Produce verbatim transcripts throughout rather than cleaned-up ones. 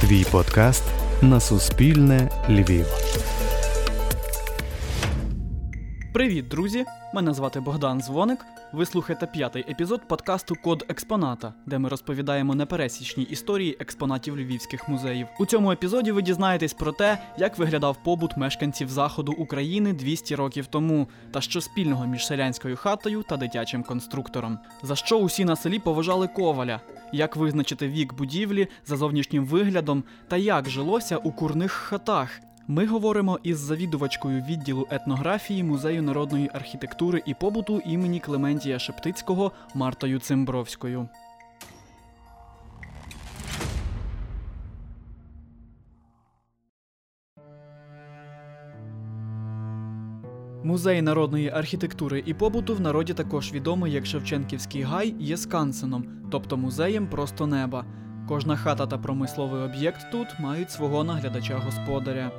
Твій подкаст на Суспільне Львів. Привіт, друзі! Мене звати Богдан Дзвоник. Ви слухаєте п'ятий епізод подкасту «Код експоната», де ми розповідаємо непересічні історії експонатів львівських музеїв. У цьому епізоді ви дізнаєтесь про те, як виглядав побут мешканців Заходу України двісті років тому, та що спільного між селянською хатою та дитячим конструктором. За що усі на селі поважали коваля, як визначити вік будівлі за зовнішнім виглядом та як жилося у курних хатах. Ми говоримо із завідувачкою відділу етнографії Музею народної архітектури і побуту імені Климентія Шептицького Мартою Цимбровською. Музей народної архітектури і побуту в народі також відомий як Шевченківський гай є скансеном, тобто музеєм просто неба. Кожна хата та промисловий об'єкт тут мають свого наглядача-господаря.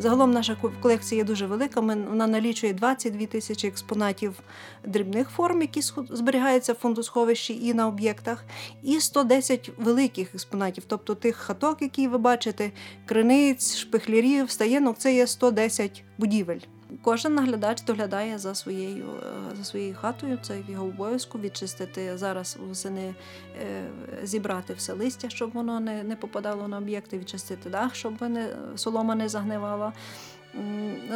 Загалом наша колекція є дуже велика, вона налічує двадцять дві тисячі експонатів дрібних форм, які зберігаються в фондосховищі і на об'єктах, і сто десять великих експонатів, тобто тих хаток, які ви бачите, криниць, шпихлярів, стаєнок, це є сто десять будівель. Кожен наглядач доглядає за своєю, за своєю хатою, це його обов'язку відчистити, зараз восени зібрати все листя, щоб воно не, не попадало на об'єкти, відчистити дах, щоб не, солома не загнивала.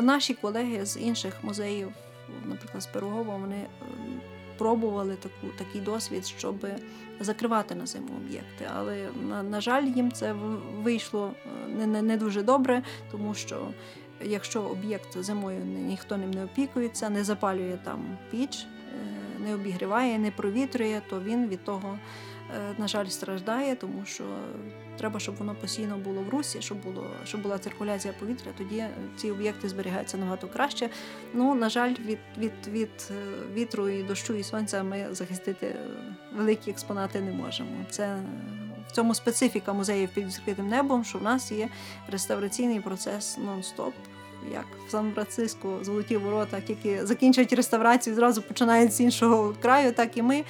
Наші колеги з інших музеїв, наприклад, з Пирогова, вони пробували таку, такий досвід, щоб закривати на зиму об'єкти. Але, на, на жаль, їм це вийшло не, не, не дуже добре, тому що якщо об'єкт зимою ніхто ним не опікується, не запалює там піч, не обігріває, не провітрює, то він від того, на жаль, страждає, тому що треба, щоб воно постійно було в русі, щоб було, щоб була циркуляція повітря, тоді ці об'єкти зберігаються набагато краще. Ну, на жаль, від, від, від вітру і дощу і сонця ми захистити великі експонати не можемо. Це в цьому специфіка музеїв під відкритим небом, що в нас є реставраційний процес нон-стоп, як в Сан-Франциско, золоті ворота, тільки закінчують реставрацію, зразу починають з іншого краю, так і ми.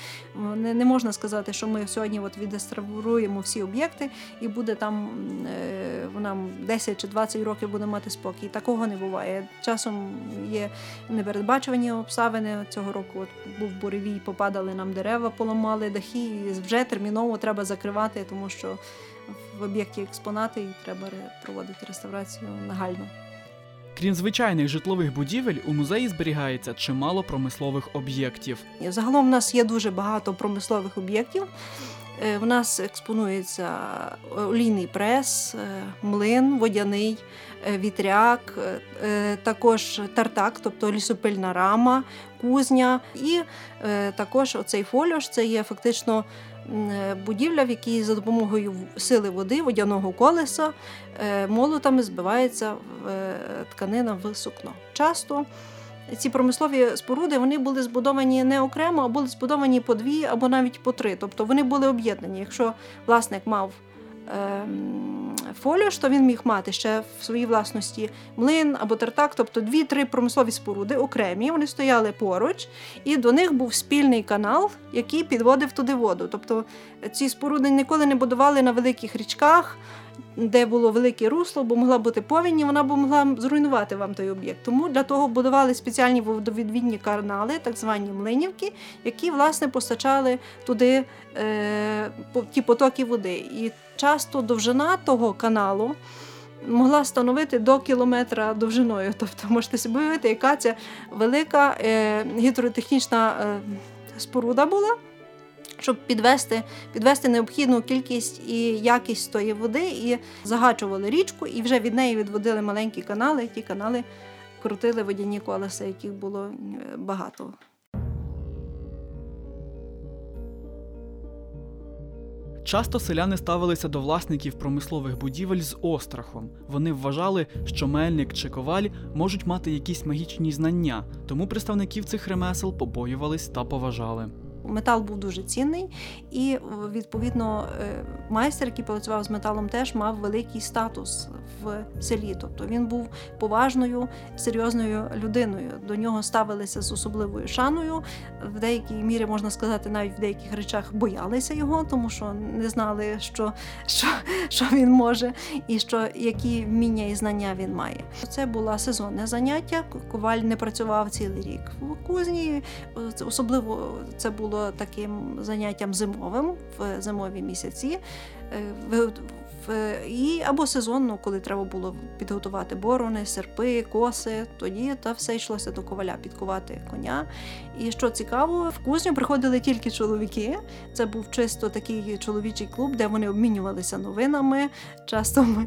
Не, не можна сказати, що ми сьогодні от відреставруємо всі об'єкти і буде там е, нам десять чи двадцять років буде мати спокій. Такого не буває. Часом є непередбачувані обставини. Цього року от був буревій, попадали нам дерева, поламали дахи, і вже терміново треба закривати, тому що в об'єкті експонати і треба проводити реставрацію нагально. Крім звичайних житлових будівель, у музеї зберігається чимало промислових об'єктів. Загалом в нас є дуже багато промислових об'єктів. В нас експонується олійний прес, млин, водяний, вітряк, також тартак, тобто лісопильна рама, кузня. І також оцей фольош, це є фактично будівля, в якій за допомогою сили води, водяного колеса, молотами збивається тканина в сукно. Часто ці промислові споруди, вони були збудовані не окремо, а були збудовані по дві або навіть по три. Тобто вони були об'єднані. Якщо власник мав фоліош, то він міг мати ще в своїй власності млин або тартак, тобто дві-три промислові споруди окремі, вони стояли поруч, і до них був спільний канал, який підводив туди воду. Тобто ці споруди ніколи не будували на великих річках, де було велике русло, бо могла бути повінь, і вона б могла зруйнувати вам той об'єкт. Тому для того будували спеціальні водовідвідні канали, так звані млинівки, які, власне, постачали туди е, ті потоки води. І часто довжина того каналу могла становити до кілометра довжиною. Тобто, можете собі уявити, яка ця велика е, гідротехнічна е, споруда була, щоб підвести, підвести необхідну кількість і якість тої води, і загачували річку, і вже від неї відводили маленькі канали, ті канали крутили водяні колеса, яких було багато. Часто селяни ставилися до власників промислових будівель з острахом. Вони вважали, що мельник чи коваль можуть мати якісь магічні знання, тому представників цих ремесел побоювались та поважали. Метал був дуже цінний, і, відповідно, майстер, який працював з металом, теж мав великий статус в селі. Тобто він був поважною, серйозною людиною. До нього ставилися з особливою шаною. В деякій мірі, можна сказати, навіть в деяких речах боялися його, тому що не знали, що, що, що він може і що, які вміння і знання він має. Це було сезонне заняття. Коваль не працював цілий рік в кузні. Особливо це було таким заняттям зимовим, в зимові місяці, і або сезонно, коли треба було підготувати борони, серпи, коси, тоді та все йшлося до коваля, підкувати коня. І що цікаво, в кузню приходили тільки чоловіки. Це був чисто такий чоловічий клуб, де вони обмінювалися новинами. Часто ми,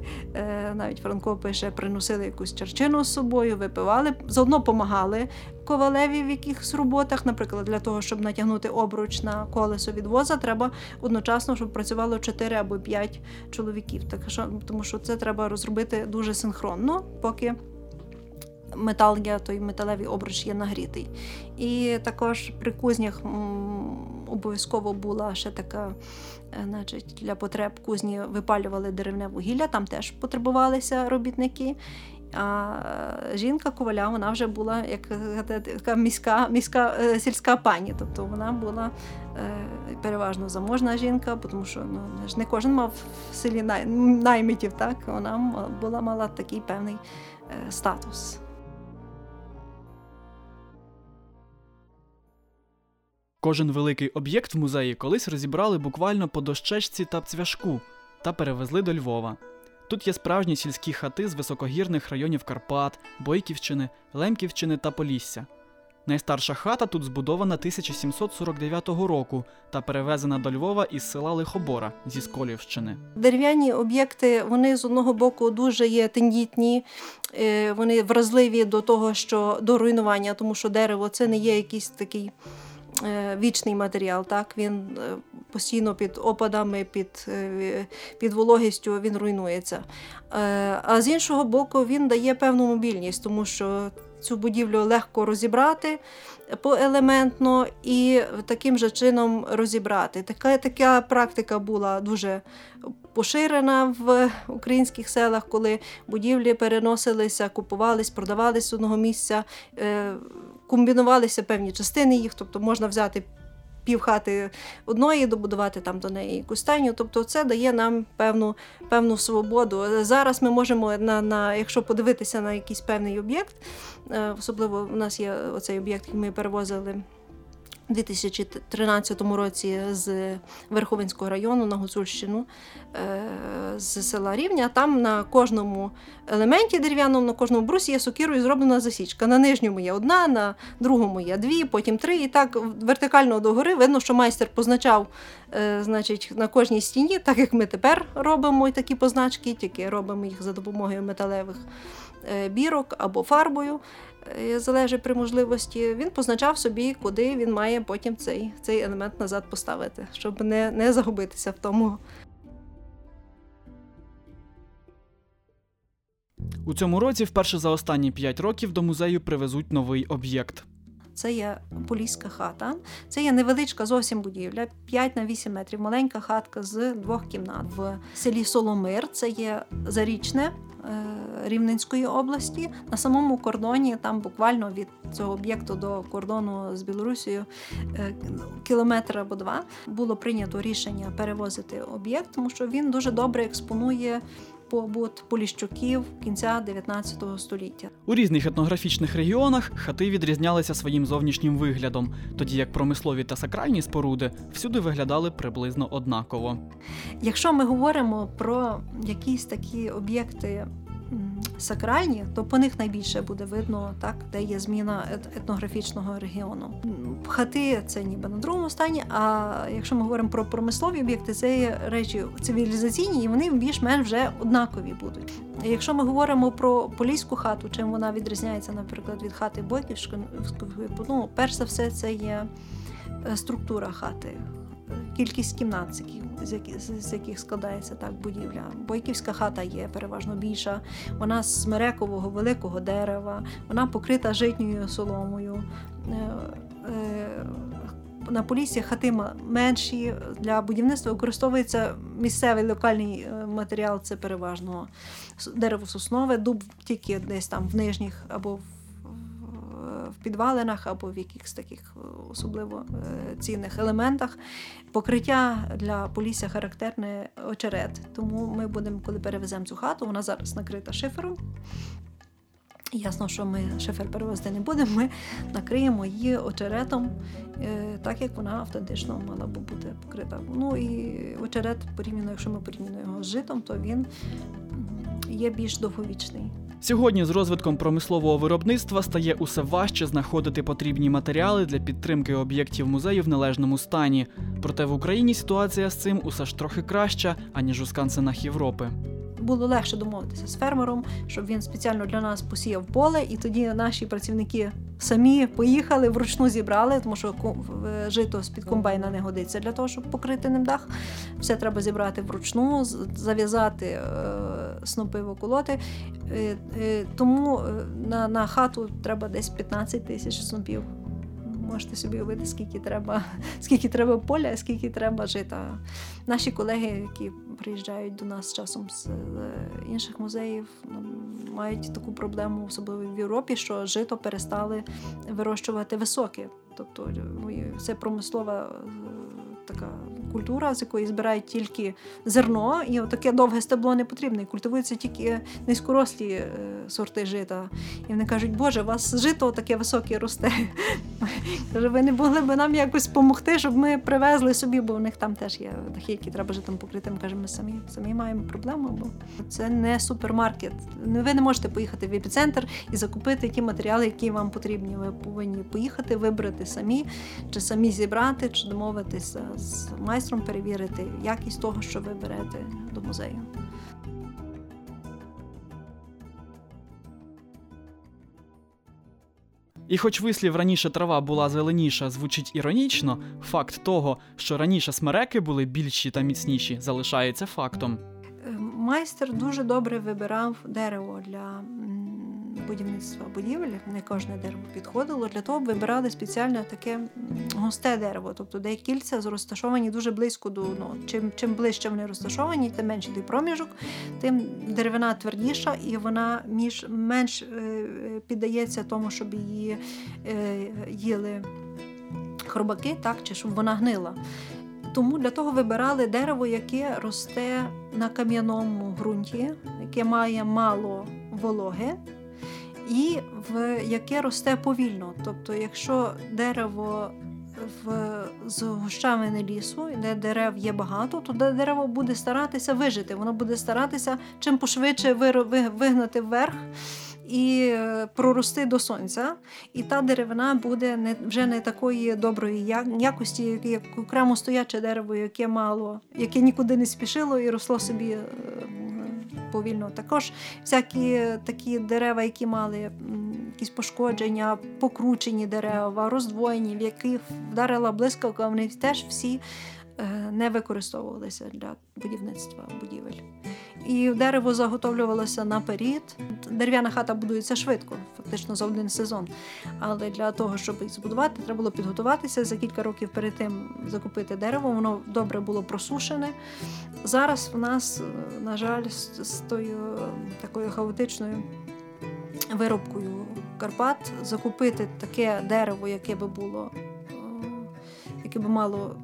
навіть Франко пише, приносили якусь чарчину з собою, випивали, заодно помагали ковалеві в якихось роботах. Наприклад, для того, щоб натягнути обруч на колесо від воза, треба одночасно, щоб працювало чотири або п'ять чоловіків. Так що, тому що це треба розробити дуже синхронно, поки метал є, той металевий обруч є нагрітий. І також при кузнях обов'язково була ще така, значить, для потреб кузні випалювали деревне вугілля, там теж потребувалися робітники. А жінка-коваля, вона вже була як така міська, міська сільська пані, тобто вона була переважно заможна жінка, тому що ну, не кожен мав в селі наймитів, так? Вона була, мала такий певний статус. Кожен великий об'єкт в музеї колись розібрали буквально по дощечці та цвяшку та перевезли до Львова. Тут є справжні сільські хати з високогірних районів Карпат, Бойківщини, Лемківщини та Полісся. Найстарша хата тут збудована тисяча сімсот сорок дев'ятого року та перевезена до Львова із села Лихобора зі Сколівщини. Дерев'яні об'єкти, вони з одного боку дуже є тендітні, вони вразливі до того, що до руйнування, тому що дерево це не є якийсь такий вічний матеріал, так, він постійно під опадами, під, під вологістю він руйнується. А з іншого боку, він дає певну мобільність, тому що цю будівлю легко розібрати поелементно і таким же чином розібрати. Така, така практика була дуже поширена в українських селах, коли будівлі переносилися, купувались, продавались з одного місця, комбінувалися певні частини їх, тобто можна взяти пів хати одної, добудувати там до неї якусь стайню. Тобто це дає нам певну, певну свободу. Зараз ми можемо, на, на, якщо подивитися на якийсь певний об'єкт, особливо в нас є оцей об'єкт, який ми перевозили у дві тисячі тринадцятому році з Верховинського району на Гуцульщину з села Рівня. Там на кожному елементі дерев'яному, на кожному брусі є сокирою зроблена засічка. На нижньому є одна, на другому є дві, потім три. І так вертикально догори видно, що майстер позначав, значить, на кожній стіні, так як ми тепер робимо такі позначки, тільки робимо їх за допомогою металевих бірок або фарбою, залежить при можливості, він позначав собі, куди він має потім цей, цей елемент назад поставити, щоб не, не загубитися в тому. У цьому році вперше за останні п'ять років до музею привезуть новий об'єкт. Це є поліська хата. Це є невеличка зовсім будівля, п'ять на вісім метрів, маленька хатка з двох кімнат. В селі Соломир, це є Зарічне Рівненської області. На самому кордоні, там буквально від цього об'єкту до кордону з Білорусією кілометр або два, було прийнято рішення перевозити об'єкт, тому що він дуже добре експонує побут поліщуків кінця дев'ятнадцятого століття. У різних етнографічних регіонах хати відрізнялися своїм зовнішнім виглядом, тоді як промислові та сакральні споруди всюди виглядали приблизно однаково. Якщо ми говоримо про якісь такі об'єкти сакральні, то по них найбільше буде видно, так, де є зміна етнографічного регіону. Хати – це ніби на другому стані, а якщо ми говоримо про промислові об'єкти, це є речі цивілізаційні, і вони більш-менш вже однакові будуть. Якщо ми говоримо про поліську хату, чим вона відрізняється, наприклад, від хати Бойківської, ну, перш за все, це є структура хати. Кількість кімнат, з яких складається так будівля. Бойківська хата є переважно більша, вона з мерекового великого дерева, вона покрита житньою соломою. На Поліссі хати менші, для будівництва використовується місцевий локальний матеріал, це переважно дерево соснове, дуб тільки десь там в нижніх або в в підвалинах або в якихось таких особливо цінних елементах. Покриття для Полісся характерне очерет. Тому ми будемо, коли перевеземо цю хату, вона зараз накрита шифером. Ясно, що ми шифер перевезти не будемо, ми накриємо її очеретом, так як вона автентично мала б бути покрита. Ну і очерет, порівняно, якщо ми порівняємо його з житом, то він є більш довговічний. Сьогодні з розвитком промислового виробництва стає усе важче знаходити потрібні матеріали для підтримки об'єктів музею в належному стані. Проте в Україні ситуація з цим усе ж трохи краща, аніж у скансенах Європи. Було легше домовитися з фермером, щоб він спеціально для нас посіяв поле, і тоді наші працівники самі поїхали, вручну зібрали, тому що жито з-під комбайна не годиться для того, щоб покрити ним дах. Все треба зібрати вручну, зав'язати снопи виколоти. Тому на, на хату треба десь п'ятнадцять тисяч снопів. Можете собі уявити, скільки треба, скільки треба поля, скільки треба жита. Наші колеги, які приїжджають до нас часом з інших музеїв, мають таку проблему, особливо в Європі, що жито перестали вирощувати високе. Тобто це промислова така культура, з якої збирають тільки зерно, і таке довге стебло не потрібне. Культивуються тільки низькорослі сорти жита. І вони кажуть, Боже, у вас жито таке високе росте. Ви не могли б нам якось допомогти, щоб ми привезли собі, бо в них там теж є дахи, які треба житом покрити. Ми кажемо, ми самі, самі маємо проблему, бо це не супермаркет. Ви не можете поїхати в епіцентр і закупити ті матеріали, які вам потрібні. Ви повинні поїхати, вибрати самі, чи самі зібрати, чи домовитися з майстром, перевірити якість того, що ви берете до музею. І хоч вислів «раніше трава була зеленіша» звучить іронічно, факт того, що раніше смереки були більші та міцніші, залишається фактом. Майстер дуже добре вибирав дерево для будівництва будівель, не кожне дерево підходило, для того вибирали спеціально таке густе дерево, тобто де кільця розташовані дуже близько до, ну, чим, чим ближче вони розташовані, тим менший той проміжок, тим деревина твердіша і вона між, менш е, піддається тому, щоб її е, їли хробаки, так, чи щоб вона гнила. Тому для того вибирали дерево, яке росте на кам'яному ґрунті, яке має мало вологи, і в яке росте повільно. Тобто, якщо дерево в, з гущавини лісу, де дерев є багато, то дерево буде старатися вижити, воно буде старатися чим пошвидше вигнати вверх і прорости до сонця. І та деревина буде не, вже не такої доброї якості, як окремо стояче дерево, яке мало, яке нікуди не спішило і росло собі повільно. Також всякі такі дерева, які мали якісь пошкодження, покручені дерева, роздвоєні, в яких вдарила блискавка, вони теж всі не використовувалися для будівництва будівель. І дерево заготовлювалося наперед. Дерев'яна хата будується швидко, фактично за один сезон. Але для того, щоб її збудувати, треба було підготуватися. За кілька років перед тим закупити дерево, воно добре було просушене. Зараз в нас, на жаль, з тою такою хаотичною виробкою Карпат закупити таке дерево, яке би було, яке би мало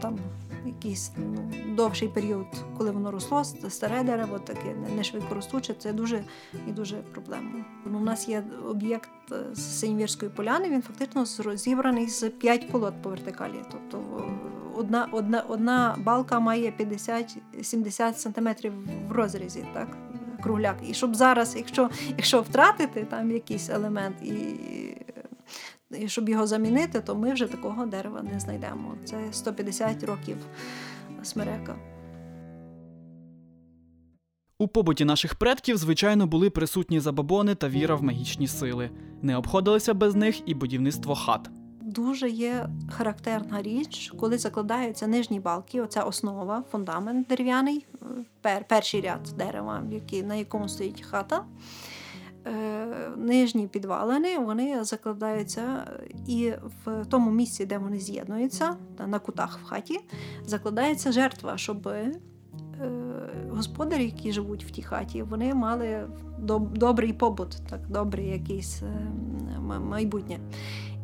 там якийсь, ну, довший період, коли воно росло, старе дерево таке не швидко ростуче, це дуже і дуже проблемно. Ну, у нас є об'єкт з Синьвірської поляни, він фактично розібраний з п'ять колод по вертикалі. Тобто одна, одна, одна балка має п'ятдесят-сімдесят сантиметрів в розрізі, так, кругляк. І щоб зараз, якщо, якщо втратити там якийсь елемент і І щоб його замінити, то ми вже такого дерева не знайдемо. Це сто п'ятдесят років смерека. У побуті наших предків, звичайно, були присутні забобони та віра в магічні сили. Не обходилося без них і будівництво хат. Дуже є характерна річ, коли закладаються нижні балки, оця основа, фундамент дерев'яний, пер, перший ряд дерева, який, на якому стоїть хата. нижні підвалини, вони закладаються і в тому місці, де вони з'єднуються, на кутах в хаті, закладається жертва, щоб господарі, які живуть в тій хаті, вони мали добрий побут, так, добре якесь майбутнє.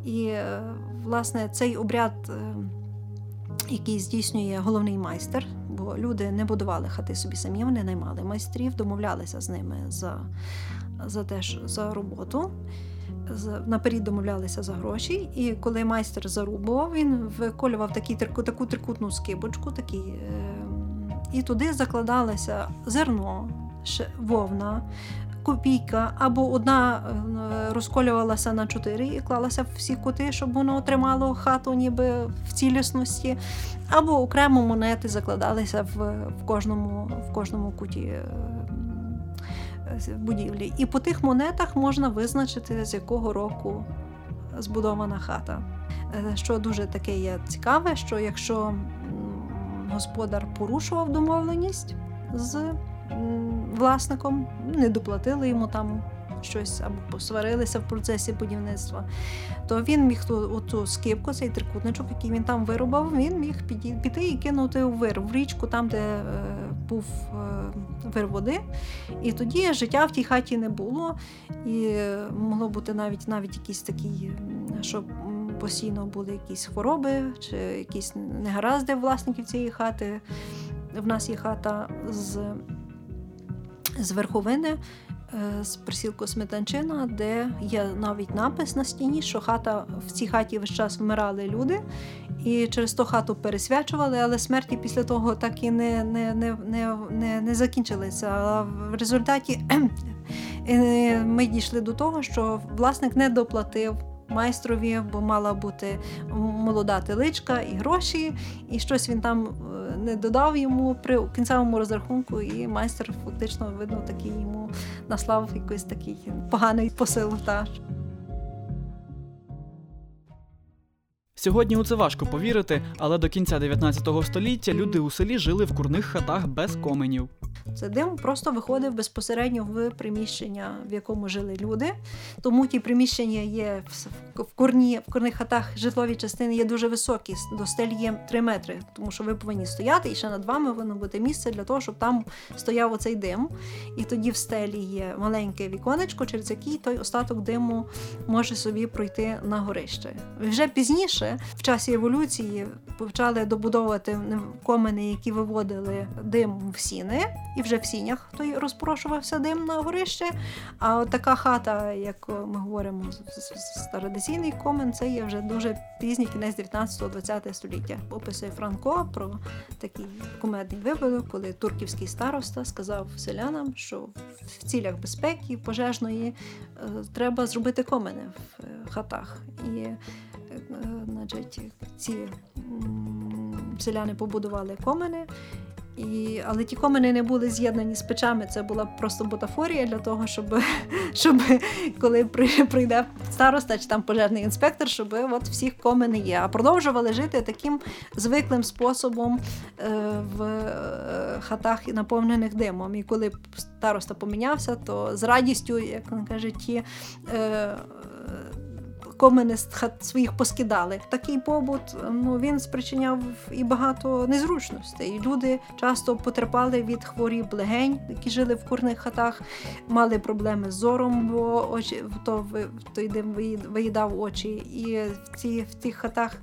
І, власне, цей обряд, який здійснює головний майстер, бо люди не будували хати собі самі, вони наймали майстрів, домовлялися з ними за, за, те, за роботу, наперед домовлялися за гроші, і коли майстер зарубував, він виколював такі, таку трикутну скибочку, такі, і туди закладалося зерно, вовна, копійка, або одна розколювалася на чотири і клалася в всі кути, щоб воно тримало хату ніби в цілісності, або окремо монети закладалися в, в, кожному, в кожному куті будівлі. І по тих монетах можна визначити, з якого року збудована хата. Що дуже таке є цікаве, що якщо господар порушував домовленість з власником, не доплатили йому там щось або посварилися в процесі будівництва, то він міг оцю скибку, цей трикутничок, який він там вирубав, він міг піти і кинути у вир, в річку, там, де е, був е, вир води. І тоді життя в тій хаті не було. І могло бути навіть, навіть якісь такі, що постійно були якісь хвороби чи якісь негаразди власників цієї хати. В нас є хата з з Верховини, з присілку Сметанчина, де є навіть напис на стіні, що хата, в цій хаті весь час вмирали люди, і через ту хату пересвячували, але смерті після того так і не, не, не, не, не, не закінчилися. А в результаті ми дійшли до того, що власник не доплатив майстрові, бо мала бути молода теличка і гроші, і щось він там не додав йому при кінцевому розрахунку, і майстер фактично, видно, такий йому наслав якийсь такий поганий посил. Та. Сьогодні у це важко повірити, але до кінця дев'ятнадцятого століття люди у селі жили в курних хатах без коменів. Це дим просто виходив безпосередньо в приміщення, в якому жили люди. Тому ті приміщення є в курні, в курних хатах житлові частини є дуже високі, до стель є три метри, тому що ви повинні стояти, і ще над вами повинно бути місце для того, щоб там стояв оцей дим. І тоді в стелі є маленьке віконечко, через який той остаток диму може собі пройти на горище. Вже пізніше, в часі еволюції, почали добудовувати комини, які виводили дим в сіни. І вже в сінях той розпорошувався дим на горище. А от така хата, як ми говоримо, стародиційний комен, це є вже дуже пізній кінець дев'ятнадцятого-двадцятого століття. Описує Франко про такий кумедний випадок, коли турківський староста сказав селянам, що в цілях безпеки пожежної треба зробити комени в хатах. І, значить, ці селяни побудували комени. І, але ті комини не були з'єднані з печами, це була просто бутафорія для того, щоб, щоб коли прийде староста чи там пожежний інспектор, щоб от всіх комини є. А продовжували жити таким звиклим способом в хатах, наповнених димом. І коли староста помінявся, то з радістю, як кажуть, ті комини з хат своїх поскидали. Такий побут, ну, він спричиняв і багато незручностей. Люди часто потерпали від хворіб легень, які жили в курних хатах, мали проблеми з зором, бо очі, то, той дим виїдав очі. І в, ці, в тих хатах,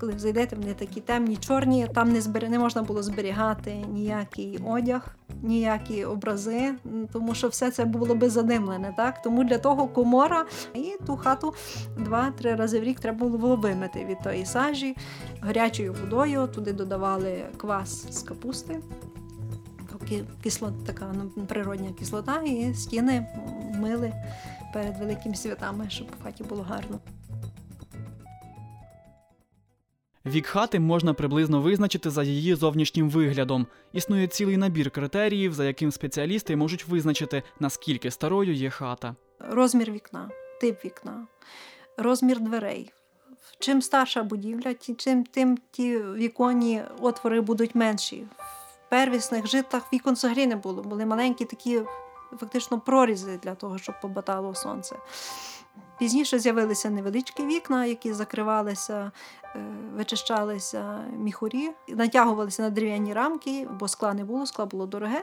коли зайдете, вони такі темні, чорні, там не, збер... не можна було зберігати ніякий одяг, ніякі образи, тому що все це було би задимлене. Так? Тому для того комора і ту хату два-три рази в рік треба було вимити від тої сажі гарячою водою, туди додавали квас з капусти, кислота, така природня кислота, і стіни мили перед великими святами, щоб в хаті було гарно. Вік хати можна приблизно визначити за її зовнішнім виглядом. Існує цілий набір критеріїв, за яким спеціалісти можуть визначити, наскільки старою є хата. Розмір вікна, тип вікна, розмір дверей. Чим старша будівля, тим, тим ті віконні отвори будуть менші. В первісних житлах вікон взагалі не було, були маленькі такі фактично прорізи для того, щоб побатало сонце. Пізніше з'явилися невеличкі вікна, які закривалися, вичищалися міхурі, натягувалися на дерев'яні рамки, бо скла не було, скла було дороге,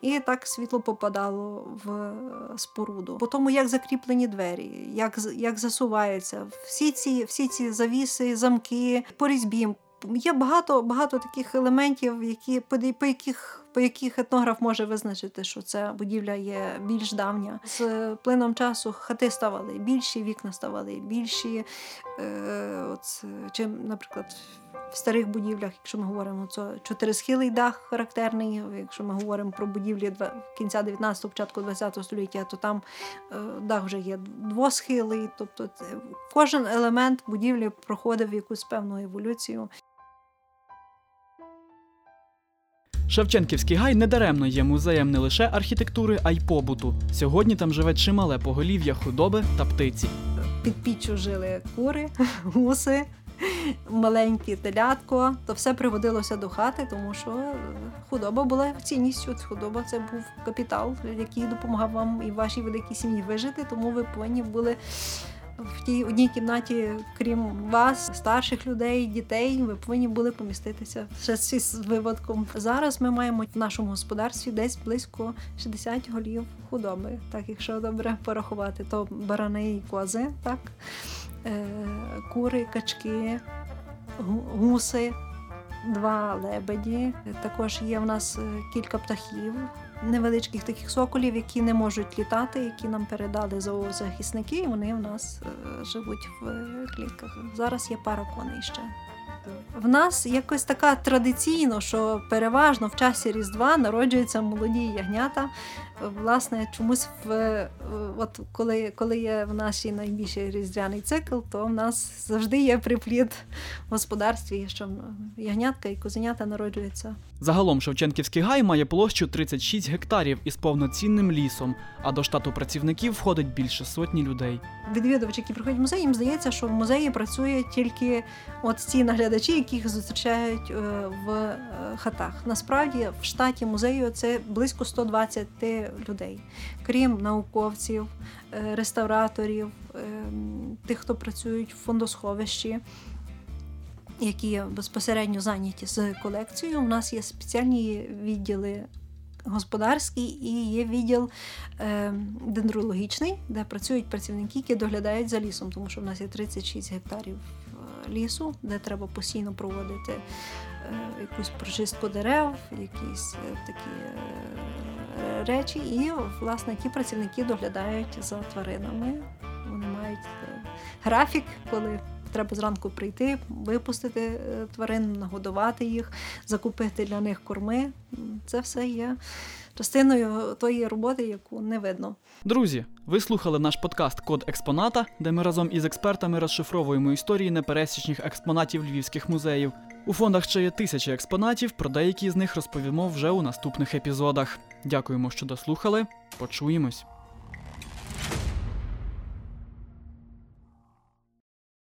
і так світло попадало в споруду. По тому, як закріплені двері, як, як засуваються, всі ці, всі ці завіси, замки, по різьбі. Є багато, багато таких елементів, які, по яких, по яких етнограф може визначити, що ця будівля є більш давня. З плином часу хати ставали більші, вікна ставали більші. Е, от, чим, наприклад, в старих будівлях, якщо ми говоримо, це чотирисхилий дах характерний, якщо ми говоримо про будівлі кінця дев'ятнадцятого, початку двадцятого століття, то там е, дах вже є двосхилий. Тобто це, кожен елемент будівлі проходив якусь певну еволюцію. Шевченківський гай недаремно є музеєм не лише архітектури, а й побуту. Сьогодні там живе чимале поголів'я худоби та птиці. Під піччю жили кури, гуси, маленькі телятко. То все приводилося до хати, тому що худоба була цінністю. Худоба – це був капітал, який допомагав вам і вашій великій сім'ї вижити, тому ви повинні були... В тій одній кімнаті, крім вас, старших людей, дітей, ви повинні були поміститися ще з виводком. Зараз ми маємо в нашому господарстві десь близько шістдесят голів худоби. Так, якщо добре порахувати, то барани і кози, так, кури, качки, гуси, два лебеді. Також є в нас кілька птахів. Невеличких таких соколів, які не можуть літати, які нам передали зоозахисники, і вони в нас живуть в клітках. Зараз є пара коней ще. В нас якось така традиційно, що переважно в часі Різдва народжуються молоді ягнята. Власне, чомусь, в, от коли, коли є в нашій найбільший різдвяний цикл, то в нас завжди є приплід в господарстві, що ягнятка і козенята народжуються. Загалом Шевченківський гай має площу тридцять шість гектарів із повноцінним лісом, а до штату працівників входить більше сотні людей. Відвідувачі, які приходять в музей, їм здається, що в музеї працює тільки от ці наглядачі, яких зустрічають в хатах. Насправді в штаті музею це близько сто двадцять людей, крім науковців, реставраторів, тих, хто працюють в фондосховищі, які безпосередньо зайняті з колекцією. У нас є спеціальні відділи господарські і є відділ дендрологічний, де працюють працівники, які доглядають за лісом, тому що в нас є тридцять шість гектарів лісу, де треба постійно проводити якусь прочистку дерев, якісь такі речі, і, власне, ті працівники доглядають за тваринами. Вони мають графік, коли треба зранку прийти, випустити тварин, нагодувати їх, закупити для них корми. Це все є частиною тої роботи, яку не видно. Друзі, ви слухали наш подкаст «Код експоната», де ми разом із експертами розшифровуємо історії непересічних експонатів львівських музеїв. У фондах ще є тисячі експонатів, про деякі з них розповімо вже у наступних епізодах. Дякуємо, що дослухали. Почуємось!